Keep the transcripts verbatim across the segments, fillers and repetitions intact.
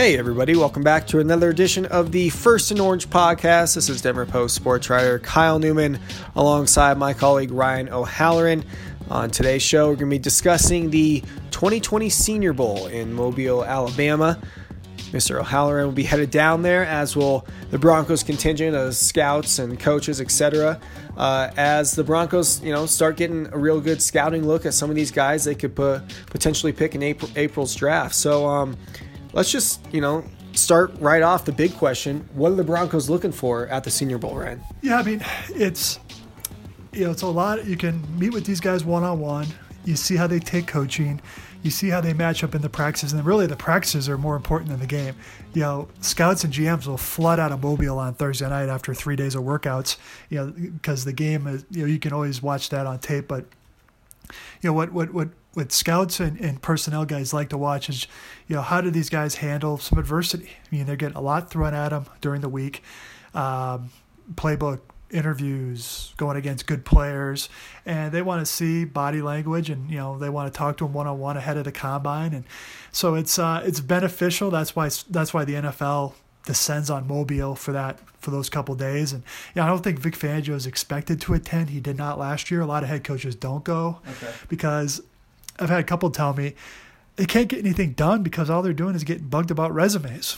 Hey everybody, welcome back to another edition of the First-and-Orange podcast. This is Denver Post sports writer Kyle Newman alongside my colleague Ryan O'Halloran. On today's show, we're going to be discussing the twenty twenty Senior Bowl in Mobile, Alabama. Mister O'Halloran will be headed down there, as will the Broncos contingent of scouts and coaches, et cetera. Uh, as the Broncos, you know, start getting a real good scouting look at some of these guys they could put, potentially pick in April, April's draft. So um, let's just, you know, start right off the big question: what are the Broncos looking for at the Senior Bowl, Ryan? Yeah, I mean, it's you know, it's a lot. You can meet with these guys one on one. You see how they take coaching. You see how they match up in the practices, and really the practices are more important than the game. You know, scouts and G Ms will flood out of Mobile on Thursday night after three days of workouts, you know, because the game is, you know, you can always watch that on tape. But, you know, what what what, what scouts and, and personnel guys like to watch is, you know, how do these guys handle some adversity? I mean, they're getting a lot thrown at them during the week, um, playbook interviews, going against good players, and they want to see body language, and you know they want to talk to them one-on-one ahead of the combine. And so it's uh it's beneficial. That's why that's why the N F L descends on Mobile for that for those couple days. And yeah, I don't think Vic Fangio is expected to attend. He did not last year. A lot of head coaches don't go. Okay. Because I've had a couple tell me they can't get anything done because all they're doing is getting bugged about resumes.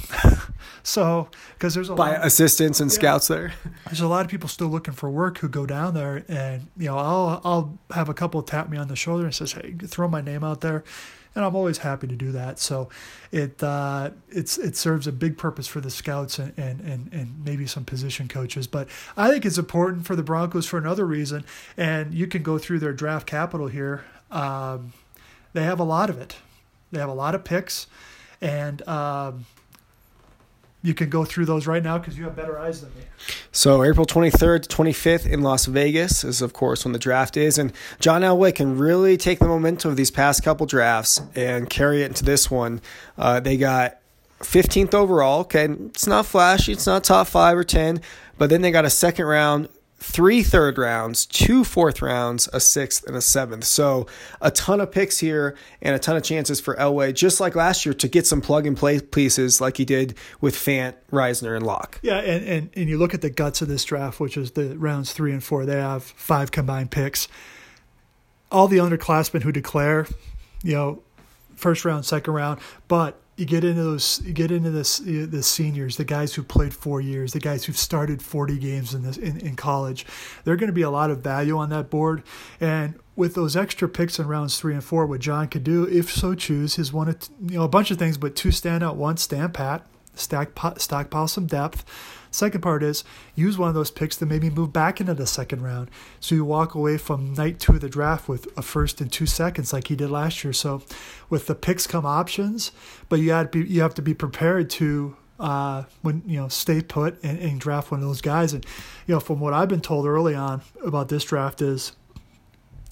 So, because there's a by lot of, assistants and yeah, scouts there. There's a lot of people still looking for work who go down there, and you know, I'll I'll have a couple tap me on the shoulder and says, "Hey, throw my name out there," and I'm always happy to do that. So, it uh, it's it serves a big purpose for the scouts and and and, and maybe some position coaches. But I think it's important for the Broncos for another reason, and you can go through their draft capital here. Um, they have a lot of it. They have a lot of picks, and um, you can go through those right now because you have better eyes than me. So April twenty-third to twenty-fifth in Las Vegas is, of course, when the draft is. And John Elway can really take the momentum of these past couple drafts and carry it into this one. Uh, they got fifteenth overall. Okay, it's not flashy. It's not top five or ten. But then they got a second round, three third rounds, two fourth rounds, a sixth, and a seventh. So a ton of picks here and a ton of chances for Elway, just like last year, to get some plug-and-play pieces like he did with Fant, Reisner, and Locke. Yeah, and, and, and you look at the guts of this draft, which is the rounds three and four. They have five combined picks. All the underclassmen who declare, you know, first round, second round, but You get into those. You get into this. The seniors, the guys who played four years, the guys who've started forty games in this in, in college. There are going to be a lot of value on that board, and with those extra picks in rounds three and four, what John could do, if so choose, is one, you know, a bunch of things, but two stand out. One, stand pat, stack stockpile some depth. Second part is use one of those picks to maybe move back into the second round, so you walk away from night two of the draft with a first and two seconds like he did last year. So with the picks come options, but you have to be, you have to be prepared to uh, when you know stay put and, and draft one of those guys. And you know, from what I've been told early on about this draft is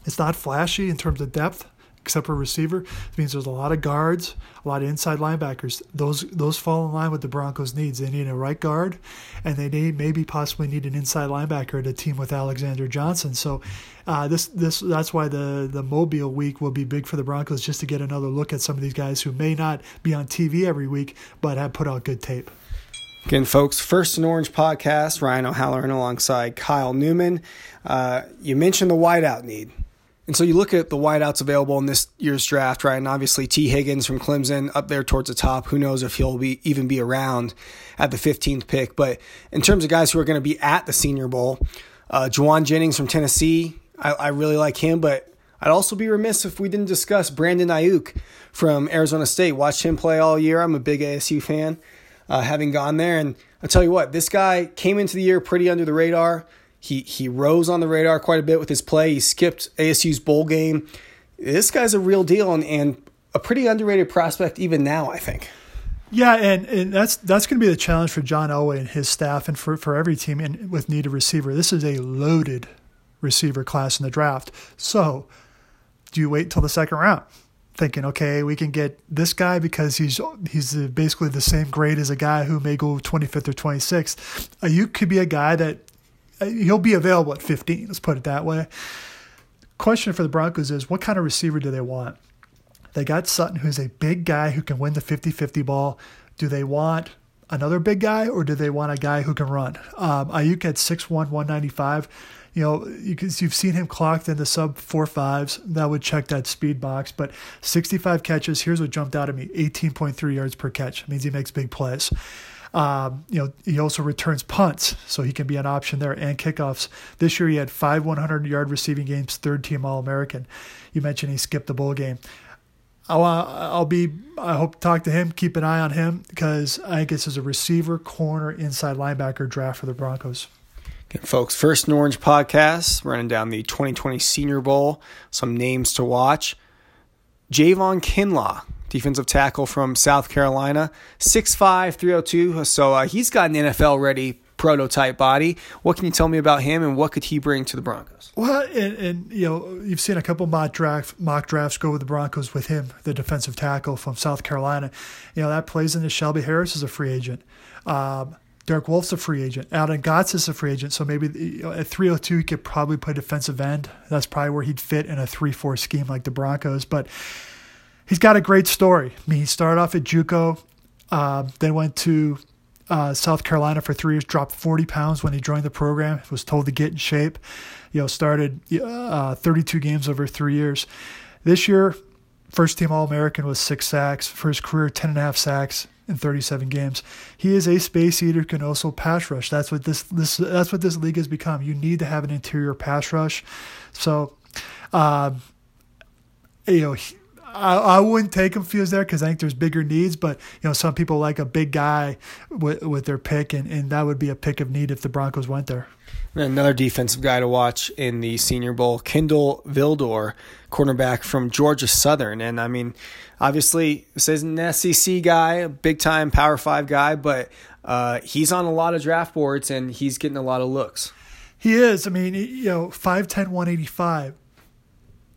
it's not flashy in terms of depth, except for receiver. It means there's a lot of guards, a lot of inside linebackers. Those those fall in line with the Broncos' needs. They need a right guard, and they need maybe possibly need an inside linebacker to team with Alexander Johnson. So uh, this this that's why the, the Mobile week will be big for the Broncos, just to get another look at some of these guys who may not be on T V every week but have put out good tape. Again, folks, First and Orange podcast, Ryan O'Halloran alongside Kyle Newman. Uh, you mentioned the wideout need. And so you look at the wideouts available in this year's draft, right? And obviously T. Higgins from Clemson up there towards the top. Who knows if he'll be even be around at the fifteenth pick. But in terms of guys who are going to be at the Senior Bowl, uh, Juwan Jennings from Tennessee, I, I really like him. But I'd also be remiss if we didn't discuss Brandon Ayuk from Arizona State. Watched him play all year. I'm a big A S U fan, uh, having gone there. And I'll tell you what, this guy came into the year pretty under the radar. He he rose on the radar quite a bit with his play. He skipped A S U's bowl game. This guy's a real deal and, and a pretty underrated prospect even now, I think. Yeah, and, and that's that's going to be the challenge for John Elway and his staff, and for, for every team in, with need of receiver. This is a loaded receiver class in the draft. So do you wait until the second round, thinking, okay, we can get this guy because he's he's basically the same grade as a guy who may go twenty-fifth or twenty-sixth? Ayuk could be a guy that he'll be available at fifteen, let's put it that way. Question for the Broncos is, what kind of receiver do they want? They got Sutton, who's a big guy who can win the fifty-fifty ball, do they want another big guy, or do they want a guy who can run? Um, Ayuk had six one, one ninety-five. You know, you can, you've seen him clocked in the sub four fives. That would check that speed box. But sixty-five catches. Here's what jumped out at me: eighteen point three yards per catch. It means he makes big plays. Um, you know, he also returns punts, so he can be an option there, and kickoffs. This year, he had five one hundred yard receiving games, third team All American. You mentioned he skipped the bowl game. I'll, I'll be, I hope to talk to him, keep an eye on him, because I think this is a receiver, corner, inside linebacker draft for the Broncos. Again, folks, First-and-Orange podcast, running down the twenty twenty Senior Bowl, some names to watch. Javon Kinlaw, defensive tackle from South Carolina, six five, three oh two. So uh, he's got an N F L-ready prototype body. What can you tell me about him, and what could he bring to the Broncos? Well, and, and you know, you've seen a couple mock draft mock drafts go with the Broncos with him, the defensive tackle from South Carolina. You know, that plays into Shelby Harris is a free agent. Um, Derek Wolf's a free agent. Adam Gotts is a free agent. So maybe you know, at three oh two, he could probably play defensive end. That's probably where he'd fit in a three four scheme like the Broncos. But he's got a great story. I mean, he started off at JUCO, um, then went to uh, South Carolina for three years, dropped forty pounds when he joined the program, was told to get in shape. You know, started uh, thirty-two games over three years. This year, first team All-American with six sacks. For his career, ten and a half sacks in thirty-seven games. He is a space eater, can also pass rush. That's what this, this that's what this league has become. You need to have an interior pass rush. So, um, you know, he, I, I wouldn't take him if he was there, because I think there's bigger needs. But, you know, some people like a big guy with, with their pick, and, and that would be a pick of need if the Broncos went there. Another defensive guy to watch in the Senior Bowl, Kendall Vildor, cornerback from Georgia Southern. And, I mean, obviously this is an S E C guy, a big-time Power five guy, but uh, he's on a lot of draft boards, and he's getting a lot of looks. He is. I mean, you know, five ten, one eighty-five.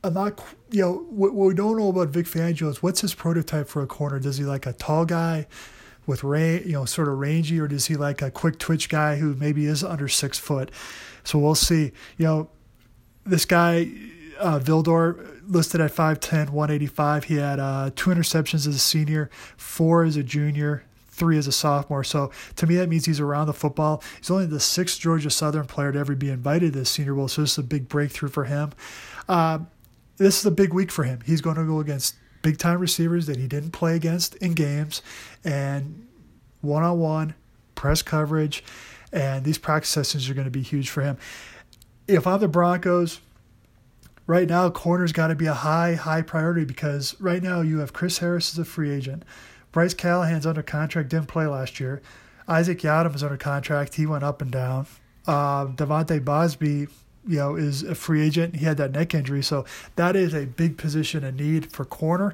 I'm not, you know, what we don't know about Vic Fangio is what's his prototype for a corner. Does he like a tall guy with range, you know, sort of rangy, or does he like a quick twitch guy who maybe is under six foot? So we'll see. You know, this guy, uh, Vildor, listed at five ten, one eighty-five. He had uh, two interceptions as a senior, four as a junior, three as a sophomore. So to me, that means he's around the football. He's only the sixth Georgia Southern player to ever be invited to the Senior Bowl, so this is a big breakthrough for him. Um, This is a big week for him. He's going to go against big-time receivers that he didn't play against in games, and one-on-one, press coverage, and these practice sessions are going to be huge for him. If I'm the Broncos, right now, corner's got to be a high, high priority, because right now you have Chris Harris as a free agent. Bryce Callahan's under contract, didn't play last year. Isaac Yadam is under contract. He went up and down. Uh, Devontae Bosby, you know, is a free agent. He had that neck injury. So that is a big position of need for corner.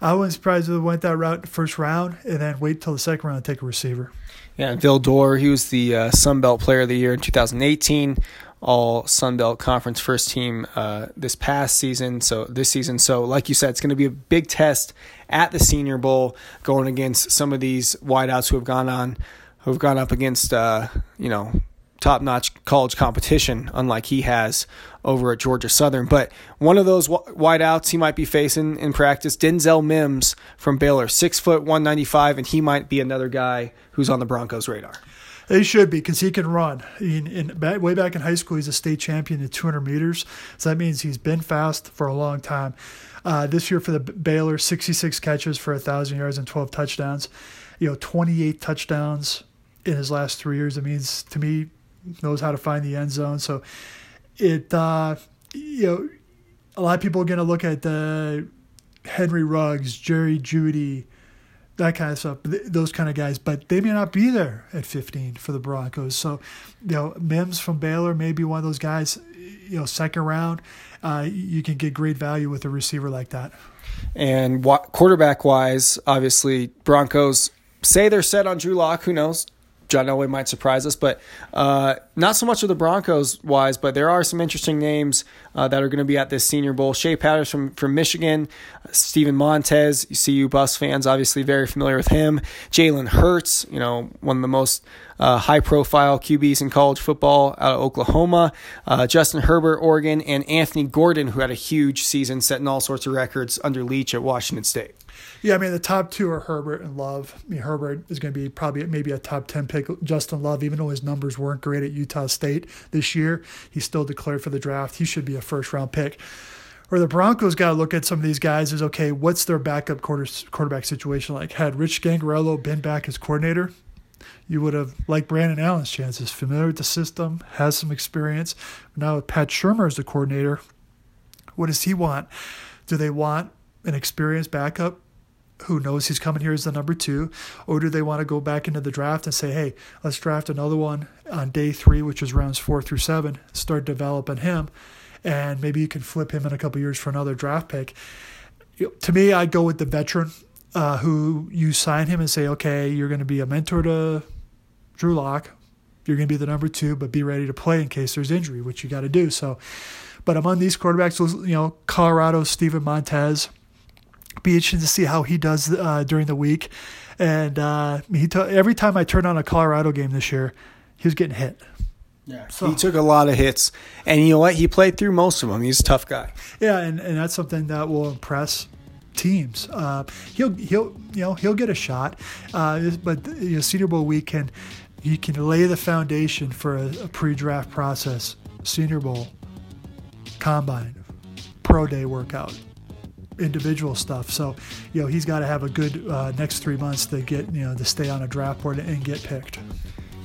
I wasn't surprised if we went that route in the first round and then wait till the second round to take a receiver. Yeah, Vildor, he was the uh, Sun Belt Player of the Year in two thousand eighteen, all Sun Belt Conference first team uh, this past season, so this season. So like you said, it's going to be a big test at the Senior Bowl, going against some of these wideouts who have gone on, who have gone up against, uh, you know, top-notch college competition, unlike he has over at Georgia Southern. But one of those wideouts he might be facing in practice, Denzel Mims from Baylor, six foot one ninety-five, and he might be another guy who's on the Broncos' radar. They should be, because he can run. In, in, way back in high school, he's a state champion at two hundred meters, so that means he's been fast for a long time. Uh, this year for the Baylor, sixty-six catches for one thousand yards and twelve touchdowns. You know, twenty-eight touchdowns in his last three years. It means, to me, knows how to find the end zone. So it, uh, you know, a lot of people are going to look at the Henry Ruggs, Jerry Judy, that kind of stuff, those kind of guys, but they may not be there at fifteen for the Broncos. So, you know, Mims from Baylor may be one of those guys, you know, second round, uh, you can get great value with a receiver like that. And quarterback-wise, obviously, Broncos say they're set on Drew Lock. Who knows? John Elway might surprise us, but uh, not so much of the Broncos-wise, but there are some interesting names uh, that are going to be at this Senior Bowl. Shea Patterson from, from Michigan, uh, Steven Montez, U C U Bus fans, obviously very familiar with him. Jalen Hurts, you know, one of the most uh, high-profile Q Bs in college football out of Oklahoma. Uh, Justin Herbert, Oregon, and Anthony Gordon, who had a huge season, setting all sorts of records under Leach at Washington State. Yeah, I mean, the top two are Herbert and Love. I mean, Herbert is going to be probably maybe a top ten pick. Justin Love, even though his numbers weren't great at Utah State this year, he still declared for the draft. He should be a first-round pick. Or the Broncos got to look at some of these guys as, okay, what's their backup quarter, quarterback situation like? Had Rich Gangarello been back as coordinator, you would have liked Brandon Allen's chances. Familiar with the system, has some experience. Now with Pat Shurmur as the coordinator, what does he want? Do they want an experienced backup who knows he's coming here as the number two? Or do they want to go back into the draft and say, hey, let's draft another one on day three, which is rounds four through seven, start developing him, and maybe you can flip him in a couple years for another draft pick. To me, I'd go with the veteran uh, who you sign him and say, okay, you're going to be a mentor to Drew Lock. You're going to be the number two, but be ready to play in case there's injury, which you got to do. So, but among these quarterbacks, you know, Colorado, Steven Montez. Be interesting to see how he does uh, during the week. And uh, he t- every time I turned on a Colorado game this year, he was getting hit. Yeah, so he took a lot of hits, and you know what? He played through most of them. He's a tough guy. Yeah, and, and that's something that will impress teams. Uh, he'll he'll you know he'll get a shot, uh, but you know, Senior Bowl week can you can lay the foundation for a, a pre-draft process. Senior Bowl, combine, pro day workout, individual stuff. So you know he's got to have a good uh, next three months to get you know to stay on a draft board and get picked.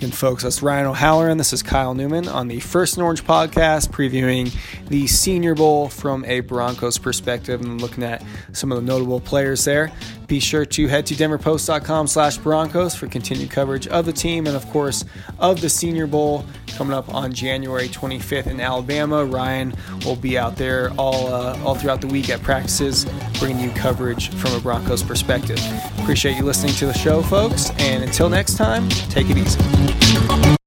And folks, that's Ryan O'Halloran. This is Kyle Newman on the First-and-Orange podcast, previewing the Senior Bowl from a Broncos perspective and looking at some of the notable players there. Be sure to head to denverpost.com slash Broncos for continued coverage of the team and, of course, of the Senior Bowl coming up on January twenty-fifth in Alabama. Ryan will be out there all, uh, all throughout the week at practices, bringing you coverage from a Broncos perspective. Appreciate you listening to the show, folks, and until next time, take it easy.